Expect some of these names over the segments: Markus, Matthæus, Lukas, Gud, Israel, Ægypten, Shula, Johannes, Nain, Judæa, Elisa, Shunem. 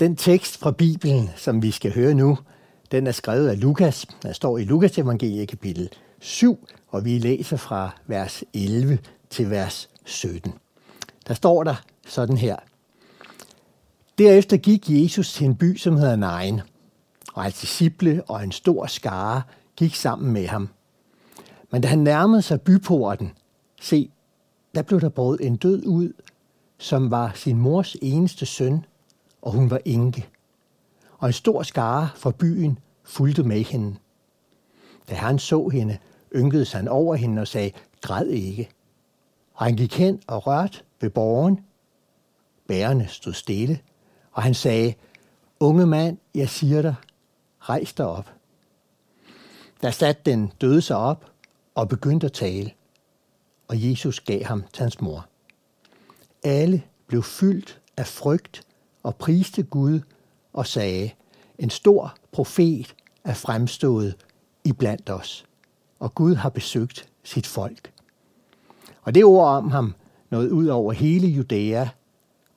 Den tekst fra Bibelen, som vi skal høre nu, den er skrevet af Lukas. Der står i Lukas evangeliet kapitel 7, og vi læser fra vers 11 til vers 17. Der står der sådan her. Derefter gik Jesus til en by, som hedder Nain, og hans disciple og en stor skare gik sammen med ham. Men da han nærmede sig byporten, der blev der båret en død ud, som var sin mors eneste søn, og hun var enke. Og en stor skare fra byen fulgte med hende. Da han så hende, ynkede han over hende og sagde, græd ikke. Og han gik hen og rørte ved borgen. Bærerne stod stille, og han sagde, unge mand, jeg siger dig, rejs dig op. Der satte den døde sig op og begyndte at tale, og Jesus gav ham til hans mor. Alle blev fyldt af frygt og priste Gud og sagde, en stor profet er fremstået iblandt os, og Gud har besøgt sit folk. Og det ord om ham nåede ud over hele Judæa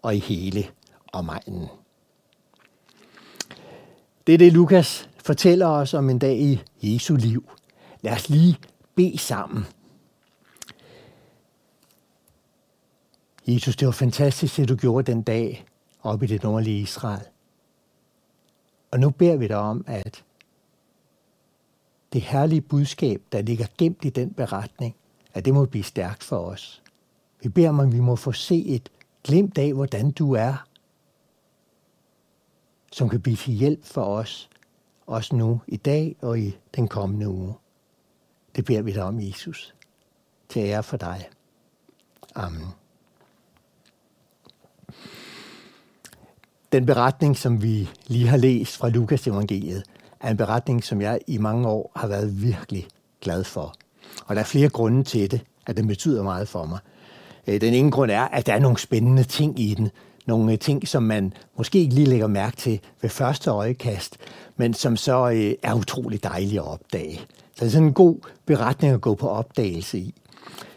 og i hele omegnen. Det er det, Lukas fortæller os om en dag i Jesu liv. Lad os lige bede sammen. Jesus, det var fantastisk, det du gjorde den dag oppe i det nordlige Israel. Og nu beder vi dig om, at det herlige budskab, der ligger gemt i den beretning, at det må blive stærkt for os. Vi beder om, at vi må få se et glimt af, hvordan du er, som kan blive til hjælp for os, også nu i dag og i den kommende uge. Det beder vi dig om, Jesus, til ære for dig. Amen. Den beretning, som vi lige har læst fra Lukas evangeliet, er en beretning, som jeg i mange år har været virkelig glad for. Og der er flere grunde til det, at den betyder meget for mig. Den ene grund er, at der er nogle spændende ting i den. Nogle ting, som man måske ikke lige lægger mærke til ved første øjekast, men som så er utrolig dejlige at opdage. Så det er sådan en god beretning at gå på opdagelse i.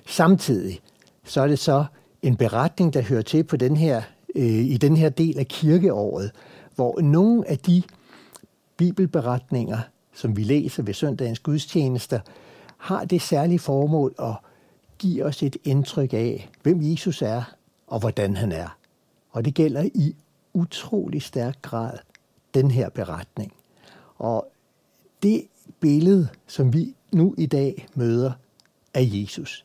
Samtidig så er det så en beretning, der hører til på den her, i den her del af kirkeåret, hvor nogle af de bibelberetninger, som vi læser ved søndagens gudstjenester, har det særlige formål at give os et indtryk af, hvem Jesus er og hvordan han er. Og det gælder i utrolig stærk grad den her beretning. Og det billede, som vi nu i dag møder af Jesus,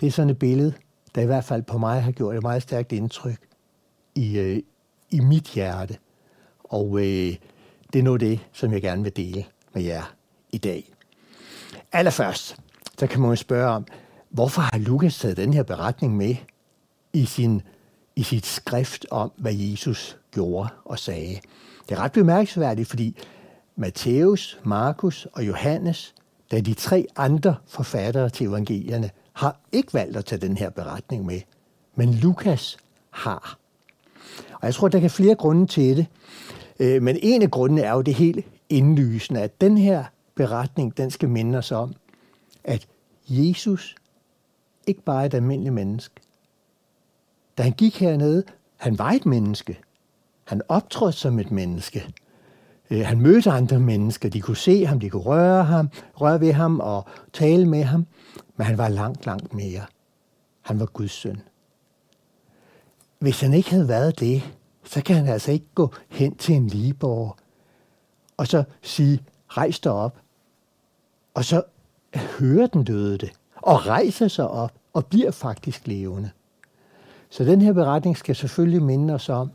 det er sådan et billede, der i hvert fald på mig har gjort et meget stærkt indtryk i mit hjerte. Og det er nu det, som jeg gerne vil dele med jer i dag. Allerførst, så kan man jo spørge om, hvorfor har Lukas taget den her beretning med i sit skrift om, hvad Jesus gjorde og sagde? Det er ret bemærkelsesværdigt, fordi Matthæus, Markus og Johannes, da de tre andre forfattere til evangelierne, har ikke valgt at tage den her beretning med, men Lukas har. Og jeg tror, der kan flere grunde til det, men en af grundene er jo det helt indlysende, at den her beretning, den skal minde os om, at Jesus ikke bare er et almindeligt menneske. Da han gik hernede, han var et menneske. Han optrådte som et menneske. Han mødte andre mennesker. De kunne se ham, de kunne røre ved ham og tale med ham. Men han var langt, langt mere. Han var Guds søn. Hvis han ikke havde været det, så kan han altså ikke gå hen til en ligeborger og så sige, rejs dig op. Og så hører den døde det og rejser sig op og bliver faktisk levende. Så den her beretning skal selvfølgelig minde os om,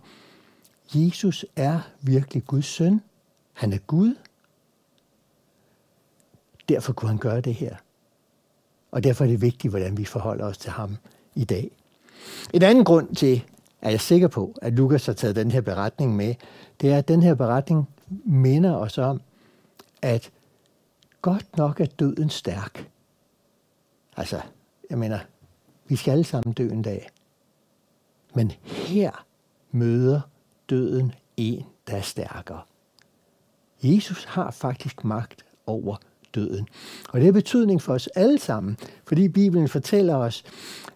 Jesus er virkelig Guds søn. Han er Gud. Derfor kunne han gøre det her. Og derfor er det vigtigt, hvordan vi forholder os til ham i dag. En anden grund til, at jeg er sikker på, at Lukas har taget den her beretning med, det er, at den her beretning minder os om, at godt nok er døden stærk. Altså, jeg mener, vi skal alle sammen dø en dag. Men her møder døden en, der er stærkere. Jesus har faktisk magt over døden. Og det har betydning for os alle sammen, fordi Bibelen fortæller os,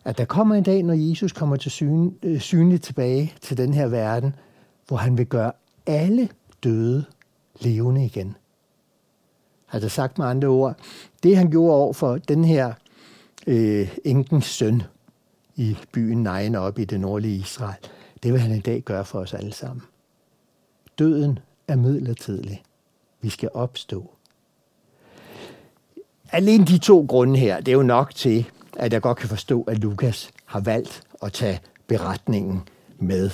at der kommer en dag, når Jesus kommer til synligt tilbage til den her verden, hvor han vil gøre alle døde levende igen. Altså sagt med andre ord, det han gjorde over for den her enkens søn i byen Nain oppe i det nordlige Israel, det vil han i dag gøre for os alle sammen. Døden er midlertidig. Vi skal opstå. Alene de to grunde her, det er jo nok til, at jeg godt kan forstå, at Lukas har valgt at tage beretningen med.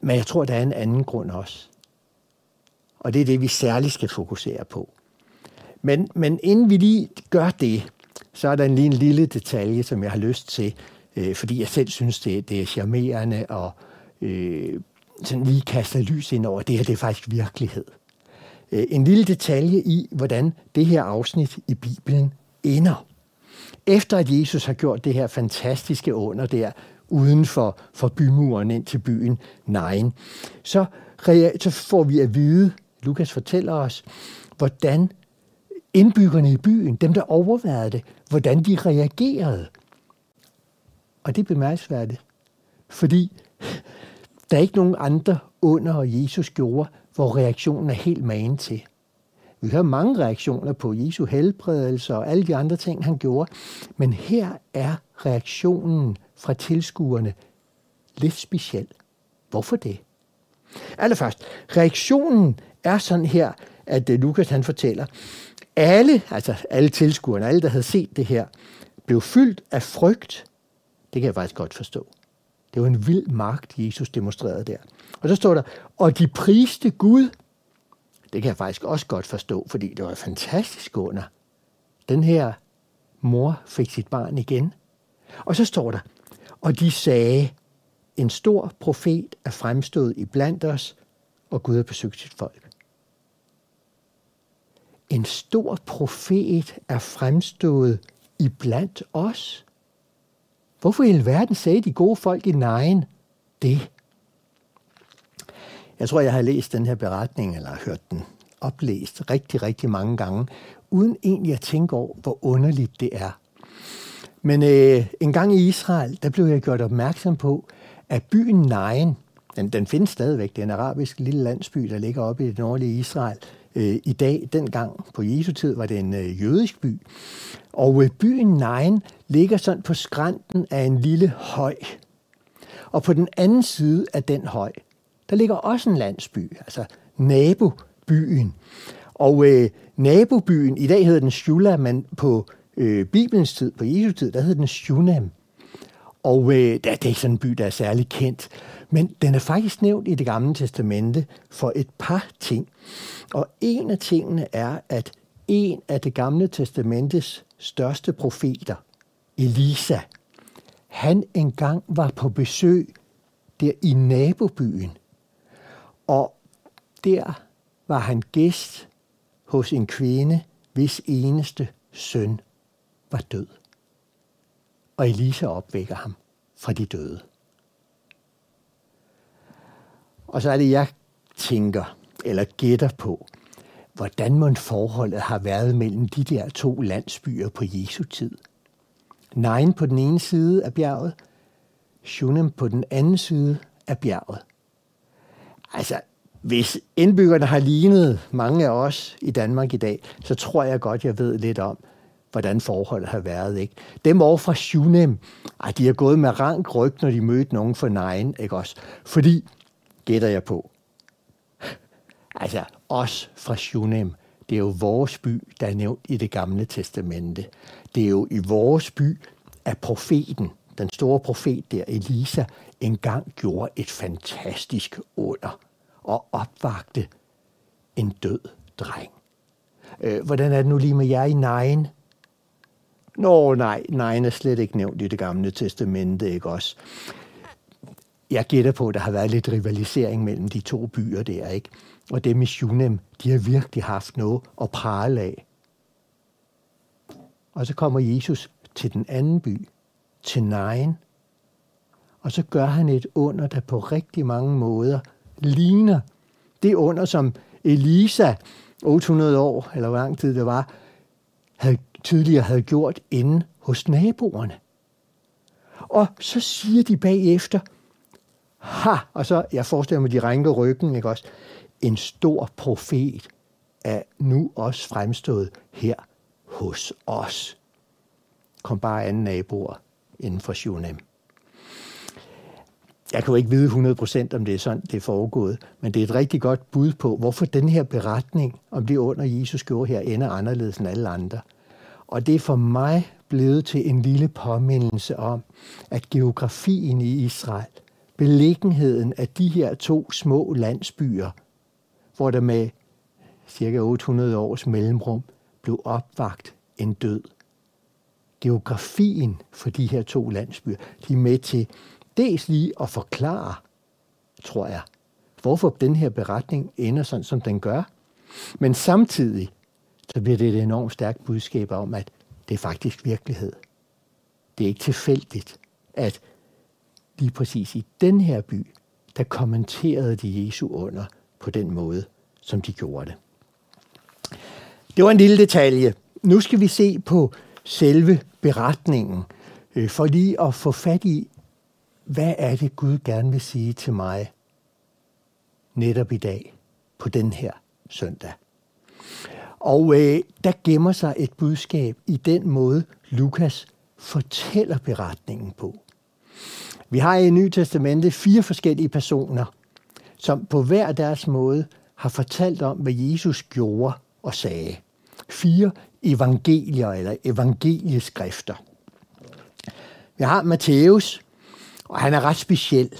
Men jeg tror, der er en anden grund også. Og det er det, vi særligt skal fokusere på. Men inden vi lige gør det, så er der lige en lille detalje, som jeg har lyst til, fordi jeg selv synes, det er charmerende og sådan lige kaster lys ind over, det her det er faktisk virkelighed. En lille detalje i, hvordan det her afsnit i Bibelen ender. Efter at Jesus har gjort det her fantastiske under der, uden for bymuren ind til byen Nain, så får vi at vide, Lukas fortæller os, hvordan indbyggerne i byen, dem der overværede det, hvordan de reagerede. Og det er bemærkelsesværdigt, fordi der er ikke nogen andre under Jesus gjorde, hvor reaktionen er helt magen til. Vi hører mange reaktioner på Jesu helbredelse og alle de andre ting, han gjorde, men her er reaktionen fra tilskuerne lidt speciel. Hvorfor det? Allerførst, reaktionen er sådan her, at Lukas han fortæller, alle tilskuerne, alle der havde set det her, blev fyldt af frygt. Det kan jeg faktisk godt forstå. Det var en vild magt, Jesus demonstrerede der. Og så står der, og de priste Gud. Det kan jeg faktisk også godt forstå, fordi det var fantastisk under. Den her mor fik sit barn igen. Og så står der, og de sagde, en stor profet er fremstået iblandt os, og Gud har besøgt sit folk. En stor profet er fremstået iblandt os? Hvorfor i alverden sagde de gode folk i Nain det? Jeg tror, jeg har læst den her beretning, eller hørt den oplæst rigtig, rigtig mange gange, uden egentlig at tænke over, hvor underligt det er. Men en gang i Israel, der blev jeg gjort opmærksom på, at byen Nain, den findes stadigvæk, det er en arabisk lille landsby, der ligger oppe i det nordlige Israel. I dag, dengang på Jesu tid, var det en jødisk by. Og byen Nain ligger sådan på skrænten af en lille høj. Og på den anden side af den høj, der ligger også en landsby, altså nabobyen. Og nabobyen, i dag hedder den Shula, men på Bibelens tid, på Jesu tid, der hed den Shunem. Og det er ikke sådan en by, der er særlig kendt. Men den er faktisk nævnt i Det Gamle Testamente for et par ting. Og en af tingene er, at en af Det Gamle Testamentes største profeter, Elisa, han engang var på besøg der i nabobyen. Og der var han gæst hos en kvinde, hvis eneste søn var død. Og Elisa opvækker ham fra de døde. Og så er det, jeg tænker eller gætter på, hvordan mon forholdet har været mellem de der to landsbyer på Jesu tid. Nain på den ene side af bjerget, Shunem på den anden side af bjerget. Altså, hvis indbyggerne har lignet mange af os i Danmark i dag, så tror jeg godt, jeg ved lidt om, hvordan forholdet har været, ikke? Dem over fra Shunem, de har gået med rank ryg, når de mødte nogen for Nain, ikke også? Fordi, gætter jeg på, altså os fra Shunem, det er jo vores by, der er nævnt i Det Gamle Testamente. Det er jo i vores by, at profeten, den store profet der, Elisa, engang gjorde et fantastisk under og opvagte en død dreng. Hvordan er det nu lige med jer i Nain? Nå nej, Nain er slet ikke nævnt i Det Gamle Testamente, ikke også? Jeg gætter på, at der har været lidt rivalisering mellem de to byer der, ikke? Og dem i Shunem, de har virkelig haft noget at prale af. Og så kommer Jesus til den anden by, til Nain, og så gør han et under, der på rigtig mange måder ligner det under, som Elisa 800 år, eller hvor lang tid det var, tidligere havde gjort inde hos naboerne. Og så siger de bagefter, ha! Og så, jeg forestiller mig, de rænkede ryggen, ikke også? En stor profet er nu også fremstået her hos os. Kom bare anden naboer inden for Shunem. Jeg kan jo ikke vide 100% om det er sådan, det er foregået, men det er et rigtig godt bud på, hvorfor den her beretning om det under Jesus gjorde her ender anderledes end alle andre. Og det er for mig blevet til en lille påmindelse om, at geografien i Israel, beliggenheden af de her to små landsbyer, hvor der med ca. 800 års mellemrum blev opvakt en død. Geografien for de her to landsbyer, de er med til dels lige at forklare, tror jeg, hvorfor den her beretning ender sådan, som den gør. Men samtidig, så bliver det et enormt stærkt budskab om, at det er faktisk virkelighed. Det er ikke tilfældigt, at lige præcis i den her by, der kommenterede de Jesu under på den måde, som de gjorde det. Det var en lille detalje. Nu skal vi se på selve beretningen, for lige at få fat i, hvad er det, Gud gerne vil sige til mig netop i dag, på den her søndag? Og der gemmer sig et budskab i den måde, Lukas fortæller beretningen på. Vi har i Nye Testamente 4 forskellige personer, som på hver deres måde har fortalt om, hvad Jesus gjorde og sagde. 4 evangelier eller evangelieskrifter. Vi har Matthæus, og han er ret speciel.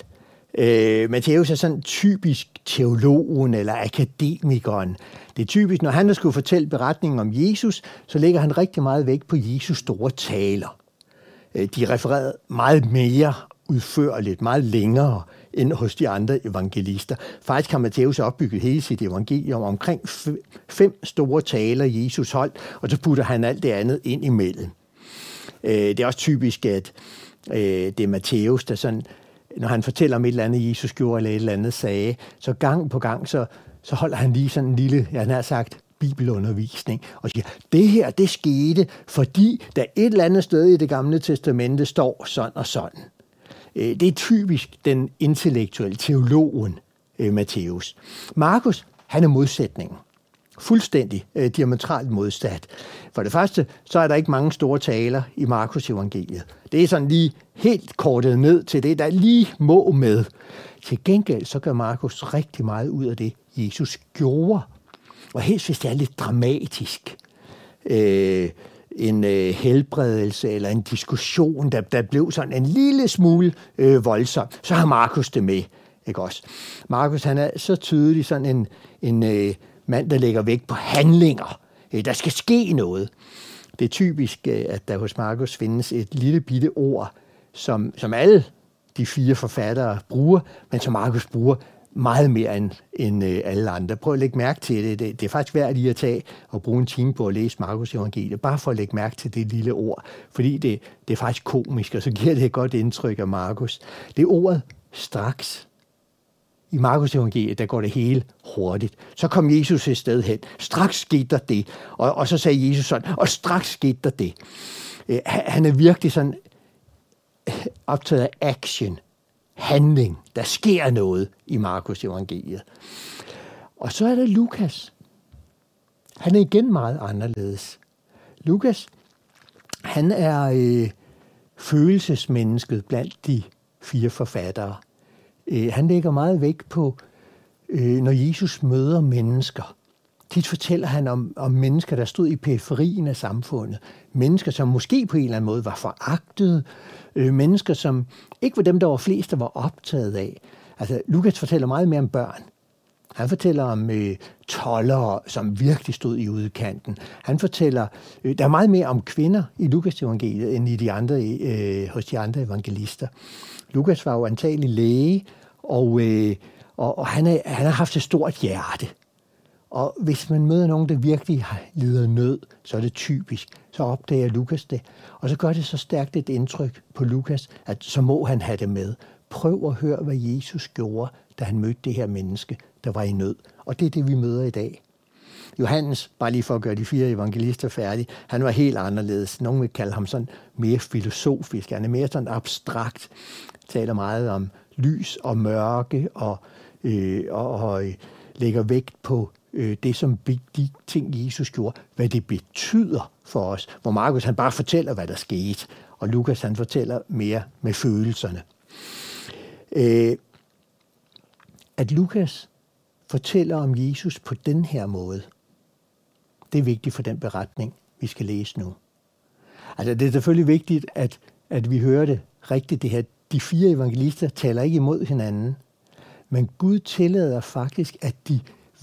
Matthæus er sådan typisk teologen eller akademikeren. Det er typisk, når han der skulle fortælle beretningen om Jesus, så lægger han rigtig meget vægt på Jesus' store taler. De er refereret meget mere udførligt, meget længere end hos de andre evangelister. Faktisk har Matthæus opbygget hele sit evangelium omkring 5 store taler, Jesus holdt, og så putter han alt det andet ind imellem. Det er også typisk, at det er Matthæus, der sådan, når han fortæller om et eller andet, Jesus gjorde eller et eller andet sagde, så gang på gang, så holder han lige sådan en lille, han har sagt, bibelundervisning, og siger, det her, det skete, fordi der et eller andet sted i Det Gamle Testamente står sådan og sådan. Det er typisk den intellektuelle teologen, Matthæus. Markus, han er modsætningen. Fuldstændig diametralt modsat. For det første, så er der ikke mange store taler i Markus evangeliet. Det er sådan lige helt kortet ned til det, der lige må med. Til gengæld, så gør Markus rigtig meget ud af det, Jesus gjorde. Og helst hvis det er lidt dramatisk. En helbredelse eller en diskussion, der blev sådan en lille smule voldsom, så har Markus det med. Ikke også? Markus, han er så tydelig sådan en mand, der lægger vægt på handlinger. Der skal ske noget. Det er typisk, at der hos Markus findes et lille bitte ord, som alle de 4 forfattere bruger, men som Markus bruger meget mere end alle andre. Prøv at lægge mærke til det. Det er faktisk værd lige at tage og bruge en time på at læse Markus evangeliet, bare for at lægge mærke til det lille ord, fordi det er faktisk komisk, og så giver det et godt indtryk af Markus. Det er ordet straks. I Markus evangeliet, der går det hele hurtigt. Så kom Jesus et sted hen. Straks skete der det. Og så sagde Jesus sådan, og straks skete der det. Han er virkelig sådan optaget af action, handling. Der sker noget i Markus evangeliet. Og så er der Lukas. Han er igen meget anderledes. Lukas, han er følelsesmennesket blandt de 4 forfattere. Han lægger meget vægt på, når Jesus møder mennesker. Tit fortæller han om mennesker, der stod i periferien af samfundet. Mennesker, som måske på en eller anden måde var foragtede. Mennesker, som ikke var dem, der var flest, der var optaget af. Altså, Lukas fortæller meget mere om børn. Han fortæller om toldere, som virkelig stod i udkanten. Han fortæller, der er meget mere om kvinder i Lukas evangeliet, end i de andre, hos de andre evangelister. Lukas var jo antagelig læge, og han har haft et stort hjerte. Og hvis man møder nogen, der virkelig lider nød, så er det typisk. Så opdager Lukas det. Og så gør det så stærkt et indtryk på Lukas, at så må han have det med. Prøv at høre, hvad Jesus gjorde, da han mødte det her menneske, der var i nød. Og det er det, vi møder i dag. Johannes, bare lige for at gøre de 4 evangelister færdige, han var helt anderledes. Nogle vil kalde ham sådan mere filosofisk. Han er mere sådan abstrakt. taler meget om lys og mørke og lægger vægt på det, som de ting, Jesus gjorde, hvad det betyder for os. Hvor Markus han bare fortæller, hvad der skete, og Lukas han fortæller mere med følelserne. At Lukas fortæller om Jesus på den her måde, det er vigtigt for den beretning, vi skal læse nu. Altså, det er selvfølgelig vigtigt, at vi hører det rigtigt, det her. De fire evangelister taler ikke imod hinanden, men Gud tillader faktisk, at de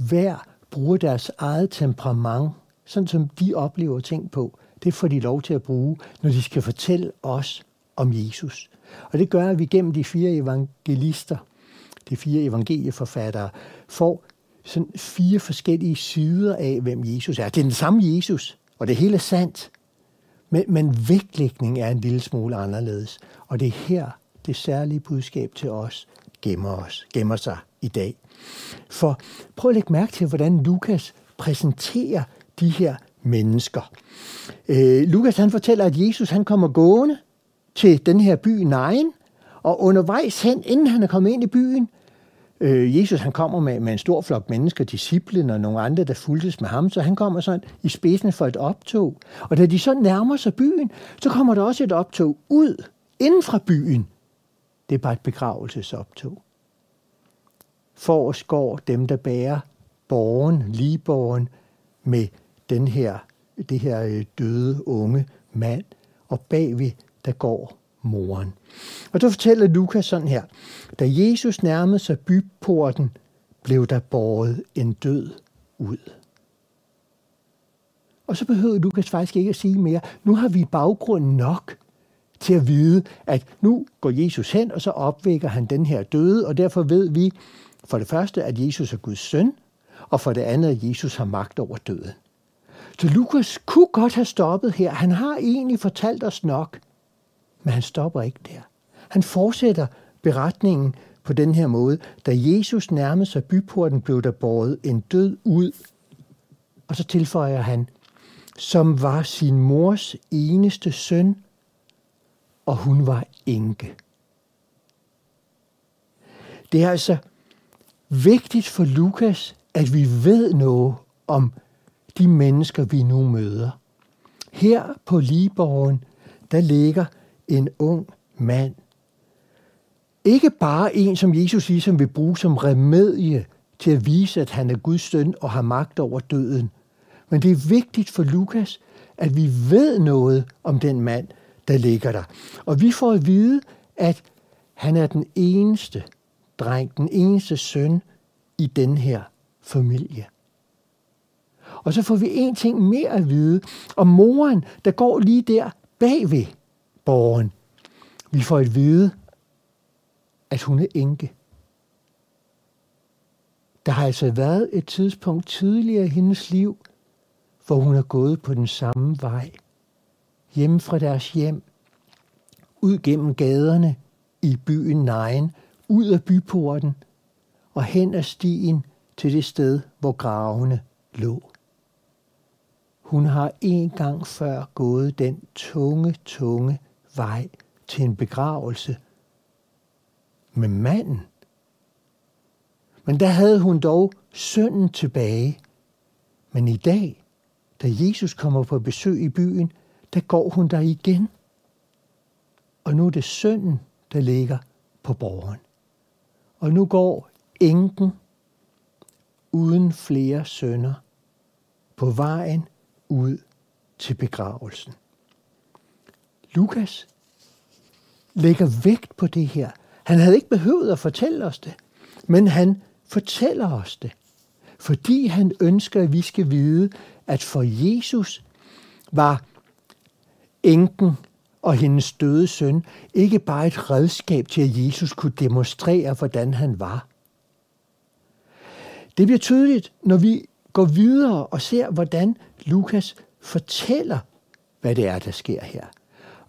hver bruger deres eget temperament, sådan som de oplever ting på. Det får de lov til at bruge, når de skal fortælle os om Jesus. Og det gør, at vi gennem de fire evangelister, de fire evangelieforfattere, får sådan fire forskellige sider af, hvem Jesus er. Det er den samme Jesus, og det hele er sandt. Men vægtlægningen er en lille smule anderledes. Og det er her, det særlige budskab til os gemmer sig i dag. For prøv at lægge mærke til, hvordan Lukas præsenterer de her mennesker. Lukas han fortæller, at Jesus han kommer gående til den her by Nain, og undervejs hen, inden han er kommet ind i byen, Jesus han kommer med en stor flok mennesker, disciplen og nogle andre, der fulgtes med ham, så han kommer sådan i spidsen for et optog. Og da de så nærmer sig byen, så kommer der også et optog ud inden fra byen. Det er bare et begravelsesoptog. Forrest går dem, der bærer ligeborgen med det her døde unge mand, og bagved der går moren. Og så fortæller Lukas sådan her: da Jesus nærmede sig byporten, blev der båret en død ud. Og så behøver Lukas faktisk ikke at sige mere. Nu har vi baggrund nok til at vide, at nu går Jesus hen, og så opvækker han den her døde, og derfor ved vi for det første, at Jesus er Guds søn, og for det andet, at Jesus har magt over døden. Så Lukas kunne godt have stoppet her. Han har egentlig fortalt os nok, men han stopper ikke der. Han fortsætter beretningen på den her måde. Da Jesus nærmede sig byporten, blev der båret en død ud, og så tilføjer han, som var sin mors eneste søn, og hun var enke. Det er altså vigtigt for Lukas, at vi ved noget om de mennesker, vi nu møder. Her på Ligeborgen, der ligger en ung mand. Ikke bare en, som Jesus siger, som vil bruge som remedie til at vise, at han er Guds søn og har magt over døden. Men det er vigtigt for Lukas, at vi ved noget om den mand, der ligger der. Og vi får at vide, at han er den eneste dreng, den eneste søn i den her familie. Og så får vi en ting mere at vide om moren, der går lige der bagved borgeren. Vi får at vide, at hun er enke. Der har altså været et tidspunkt tidligere i hendes liv, hvor hun er gået på den samme vej. Hjemme fra deres hjem, ud gennem gaderne i byen Nain, ud af byporten og hen ad stien til det sted, hvor gravene lå. Hun har en gang før gået den tunge vej til en begravelse med manden. Men der havde hun dog synden tilbage. Men i dag, da Jesus kommer på besøg i byen, der går hun der igen. Og nu er det synden, der ligger på borgen. Og nu går enken uden flere synder på vejen ud til begravelsen. Lukas lægger vægt på det her. Han havde ikke behøvet at fortælle os det, men han fortæller os det, fordi han ønsker, at vi skal vide, at for Jesus var enken og hendes døde søn ikke bare et redskab til, at Jesus kunne demonstrere, hvordan han var. Det bliver tydeligt, når vi går videre og ser, hvordan Lukas fortæller, hvad det er, der sker her.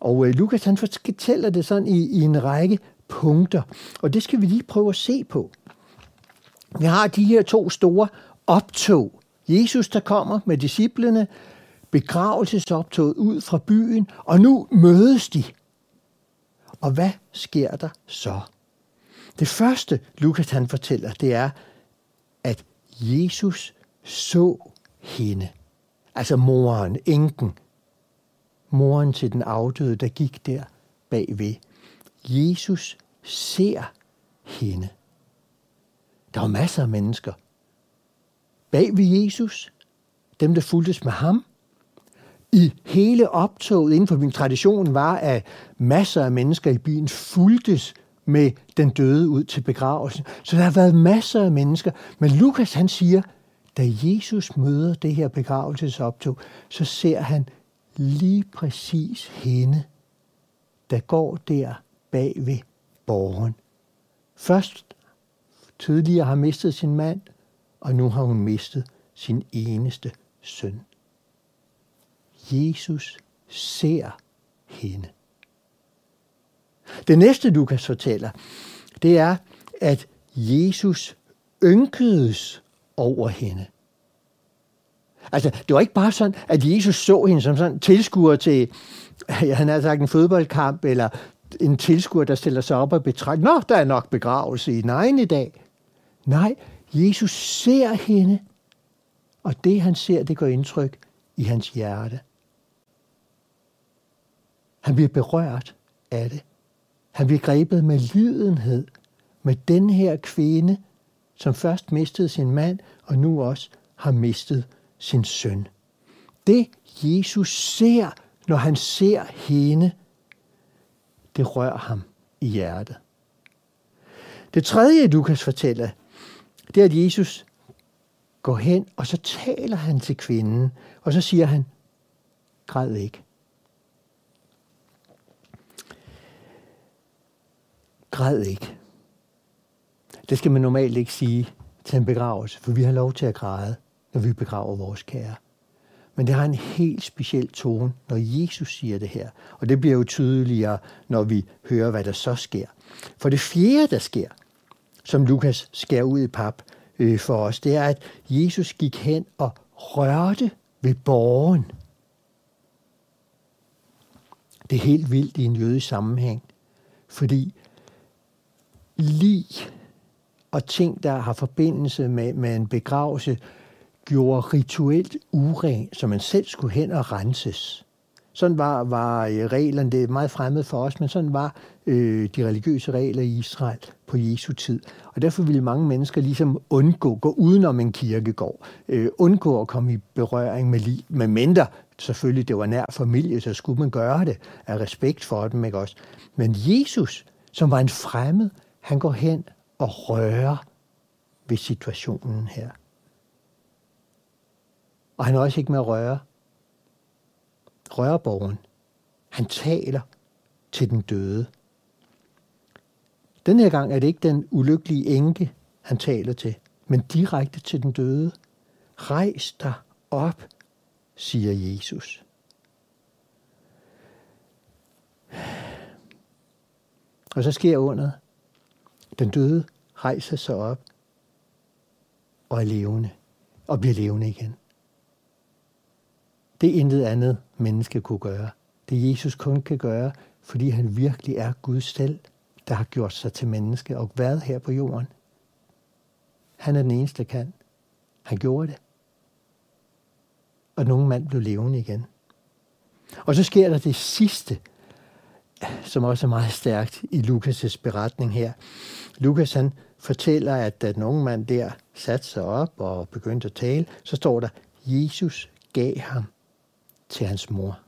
Og Lukas han fortæller det sådan i en række punkter, og det skal vi lige prøve at se på. Vi har de her to store optog. Jesus, der kommer med disciplene, begravelsesoptoget ud fra byen, og nu mødes de. Og hvad sker der så? Det første, Lukas han fortæller, det er, at Jesus så hende. Altså moren, enken. Moren til den afdøde, der gik der bagved. Jesus ser hende. Der var masser af mennesker. Bag ved Jesus, dem der fulgtes med ham. I hele optoget inden for min tradition var, at masser af mennesker i byen fulgtes med den døde ud til begravelsen. Så der har været masser af mennesker. Men Lukas han siger, da Jesus møder det her begravelsesoptog, så ser han lige præcis hende, der går der bag ved borgeren. Først tidligere har mistet sin mand, og nu har hun mistet sin eneste søn. Jesus ser hende. Det næste, Lukas fortæller, det er, at Jesus ynkedes over hende. Altså, det var ikke bare sådan, at Jesus så hende som sådan tilskuer til, han havde sagt en fodboldkamp, eller en tilskuer, der stiller sig op og betragter, nå, der er nok begravelse i Nain i dag. Nej, Jesus ser hende, og det han ser, det gør indtryk i hans hjerte. Han bliver berørt af det. Han bliver grebet med lidenhed med den her kvinde, som først mistede sin mand, og nu også har mistet sin søn. Det Jesus ser, når han ser hende, det rører ham i hjertet. Det tredje, Lukas fortæller, det er, at Jesus går hen, og så taler han til kvinden, og så siger han, græd ikke. Græd ikke. Det skal man normalt ikke sige til en begravelse, for vi har lov til at græde, når vi begraver vores kære. Men det har en helt speciel tone, når Jesus siger det her. Og det bliver jo tydeligere, når vi hører, hvad der så sker. For det fjerde, der sker, som Lukas skærer ud i pap for os, det er, at Jesus gik hen og rørte ved borgen. Det er helt vildt i en jødisk sammenhæng, fordi lig og ting, der har forbindelse med en begravelse, gjorde rituelt uren, så man selv skulle hen og renses. Sådan var reglerne, det er meget fremmed for os, men sådan var de religiøse regler i Israel på Jesu tid. Og derfor ville mange mennesker ligesom undgå, gå udenom en kirkegård, undgå at komme i berøring med lig, med mindre selvfølgelig det var nær familie, så skulle man gøre det af respekt for dem, ikke også? Men Jesus, som var en fremmed, han går hen og rører ved situationen her. Og han er også ikke med at røre borgeren. Han taler til den døde. Den her gang er det ikke den ulykkelige enke, han taler til, men direkte til den døde. Rejs dig op, siger Jesus. Og så sker underet. Den døde rejser sig op og er levende, og bliver levende igen. Det intet andet menneske kunne gøre. Det Jesus kun kan gøre, fordi han virkelig er Gud selv, der har gjort sig til menneske og været her på jorden. Han er den eneste, der kan. Han gjorde det. Og nogen mand blev levende igen. Og så sker der det sidste, som også er meget stærkt i Lukas' beretning her. Lukas han fortæller, at da den unge mand der satte sig op og begyndte at tale, så står der, Jesus gav ham til hans mor.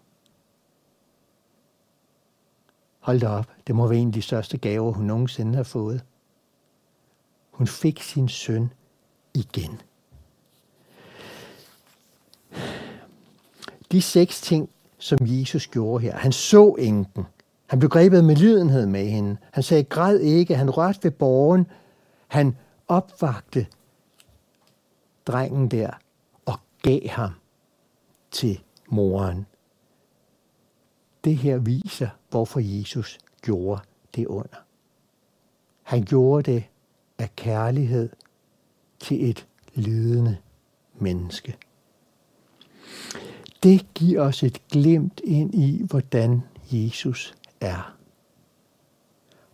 Hold da op, det må være en af de største gaver, hun nogensinde har fået. Hun fik sin søn igen. De 6 ting, som Jesus gjorde her. Han så enken. Han blev grebet med lidenhed med hende. Han sagde, græd ikke. Han rørte ved borgen. Han opvagte drengen der og gav ham til moren. Det her viser, hvorfor Jesus gjorde det under. Han gjorde det af kærlighed til et lidende menneske. Det giver os et glimt ind i, hvordan Jesus er.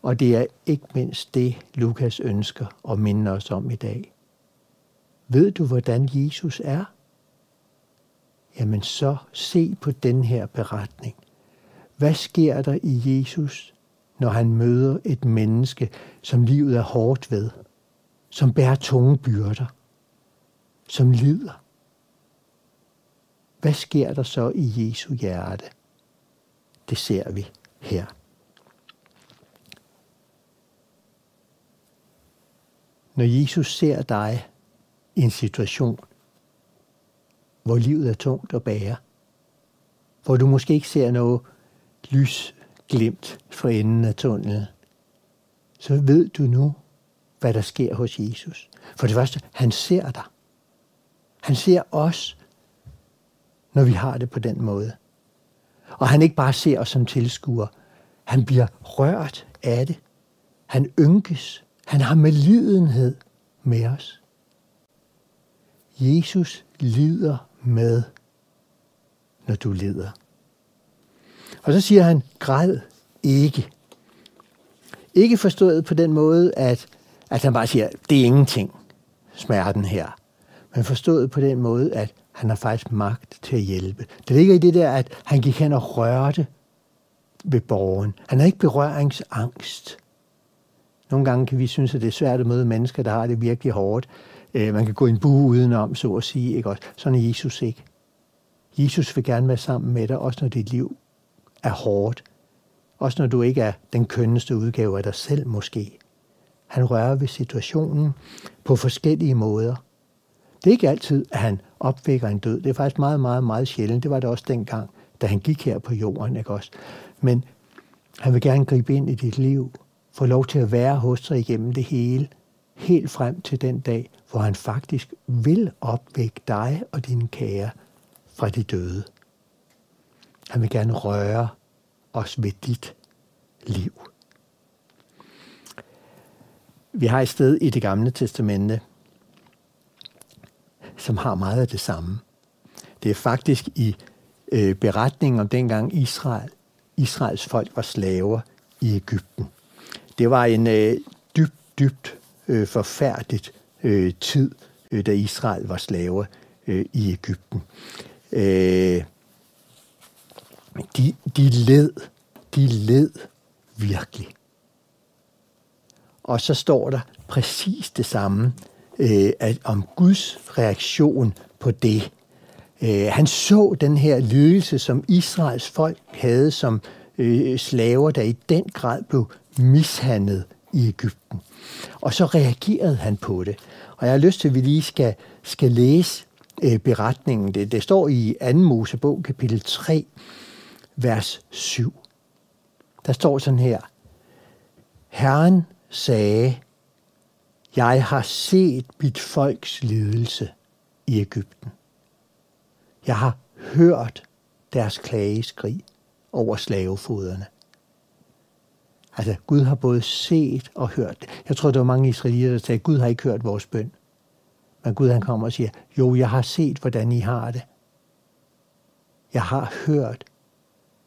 Og det er ikke mindst det, Lukas ønsker at minde os om i dag. Ved du, hvordan Jesus er? Jamen så se på den her beretning. Hvad sker der i Jesus, når han møder et menneske, som livet er hårdt ved, som bærer tunge byrder, som lider? Hvad sker der så i Jesu hjerte? Det ser vi her. Når Jesus ser dig i en situation, hvor livet er tungt at bære, hvor du måske ikke ser noget lys glimt fra enden af tunnelen, så ved du nu, hvad der sker hos Jesus. For det første, han ser dig. Han ser os, når vi har det på den måde. Og han ikke bare ser os som tilskuere. Han bliver rørt af det. Han ynkes. Han har medlidenhed med os. Jesus lider med, når du lider. Og så siger han, græd ikke. Ikke forstået på den måde, at han bare siger, det er ingenting, smerten her. Men forstået på den måde, at han har faktisk magt til at hjælpe. Det ligger i det der, at han gik hen og rørte ved borgeren. Han har ikke berøringsangst. Nogle gange kan vi synes, at det er svært at møde mennesker, der har det virkelig hårdt. Man kan gå en bue udenom, så at sige. Ikke? Sådan er Jesus ikke. Jesus vil gerne være sammen med dig, også når dit liv er hårdt. Også når du ikke er den kønneste udgave af dig selv, måske. Han rører ved situationen på forskellige måder. Det er ikke altid, at han opvækker en død. Det er faktisk meget, meget, meget sjældent. Det var det også dengang, da han gik her på jorden. Ikke også? Men han vil gerne gribe ind i dit liv. Få lov til at være hos dig igennem det hele. Helt frem til den dag, hvor han faktisk vil opvække dig og dine kære fra de døde. Han vil gerne røre os ved dit liv. Vi har et sted i Det Gamle Testamente, som har meget af det samme. Det er faktisk i beretningen om dengang Israels folk var slaver i Ægypten. Det var en dybt forfærdeligt tid, da Israel var slaver i Ægypten. De led virkelig. Og så står der præcis det samme om Guds reaktion på det. Han så den her lidelse, som Israels folk havde som slaver, der i den grad blev mishandlet i Ægypten. Og så reagerede han på det. Og jeg har lyst til, at vi lige skal læse beretningen. Det står i 2. Mosebog, kapitel 3, vers 7. Der står sådan her. Herren sagde, jeg har set mit folks lidelse i Ægypten. Jeg har hørt deres klageskrig over slavefoderne. Altså, Gud har både set og hørt det. Jeg tror, der var mange israelitter, der sagde, Gud har ikke hørt vores bøn. Men Gud han kommer og siger, jo, jeg har set, hvordan I har det. Jeg har hørt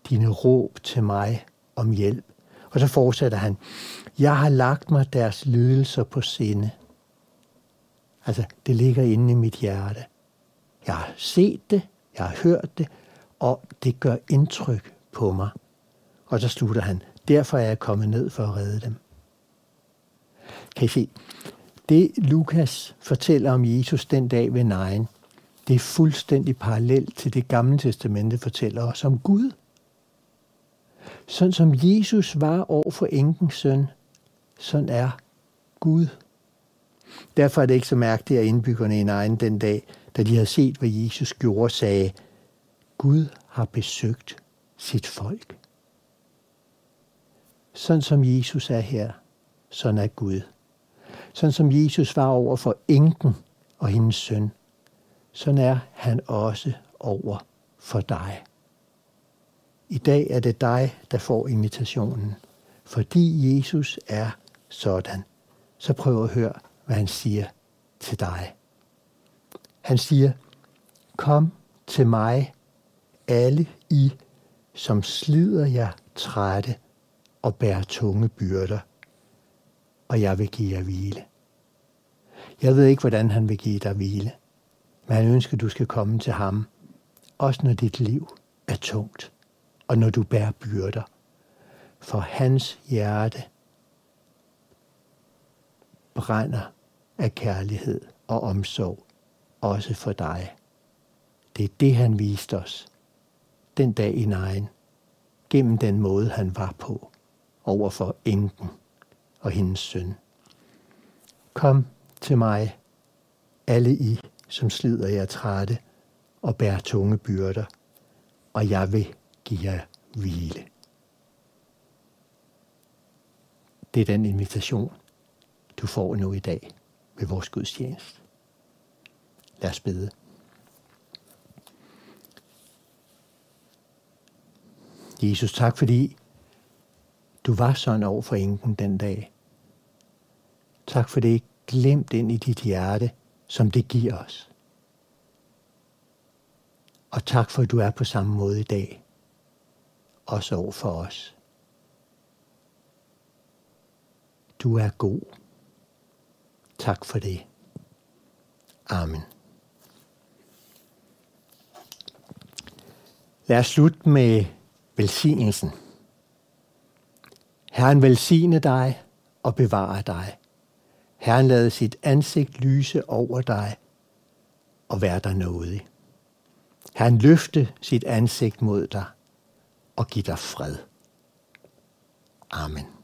dine råb til mig om hjælp. Og så fortsætter han, jeg har lagt mig deres lidelser på sinde. Altså, det ligger inde i mit hjerte. Jeg har set det, jeg har hørt det, og det gør indtryk på mig. Og så slutter han, derfor er jeg kommet ned for at redde dem. Kan I se? Det Lukas fortæller om Jesus den dag ved Nain, det er fuldstændig parallelt til det Gamle Testamente fortæller os om Gud. Sådan som Jesus var over for enkens søn, sådan er Gud. Derfor er det ikke så mærkeligt, at indbyggerne i Nain den dag, da de havde set, hvad Jesus gjorde, sagde, Gud har besøgt sit folk. Sådan som Jesus er her, sådan er Gud. Sådan som Jesus var over for enken og hendes søn, sådan er han også over for dig. I dag er det dig, der får invitationen. Fordi Jesus er sådan, så prøv at høre, hvad han siger til dig. Han siger, kom til mig, alle I, som slider jer trætte og bære tunge byrder, og jeg vil give jer hvile. Jeg ved ikke, hvordan han vil give dig hvile, men han ønsker, at du skal komme til ham, også når dit liv er tungt, og når du bærer byrder. For hans hjerte brænder af kærlighed og omsorg, også for dig. Det er det, han viste os, den dag i Nain, gennem den måde, han var på, over for enken og hendes søn. Kom til mig, alle I, som slider jer trætte og bærer tunge byrder, og jeg vil give jer hvile. Det er den invitation, du får nu i dag ved vores gudstjeneste. Lad os bede. Jesus, tak fordi du var sådan over for enken den dag. Tak for det glemt ind i dit hjerte, som det giver os. Og tak for, at du er på samme måde i dag, også over for os. Du er god. Tak for det. Amen. Lad os slutte med velsignelsen. Herren velsigne dig og bevare dig. Herren lader sit ansigt lyse over dig og være dig nådig. Herren løfte sit ansigt mod dig og give dig fred. Amen.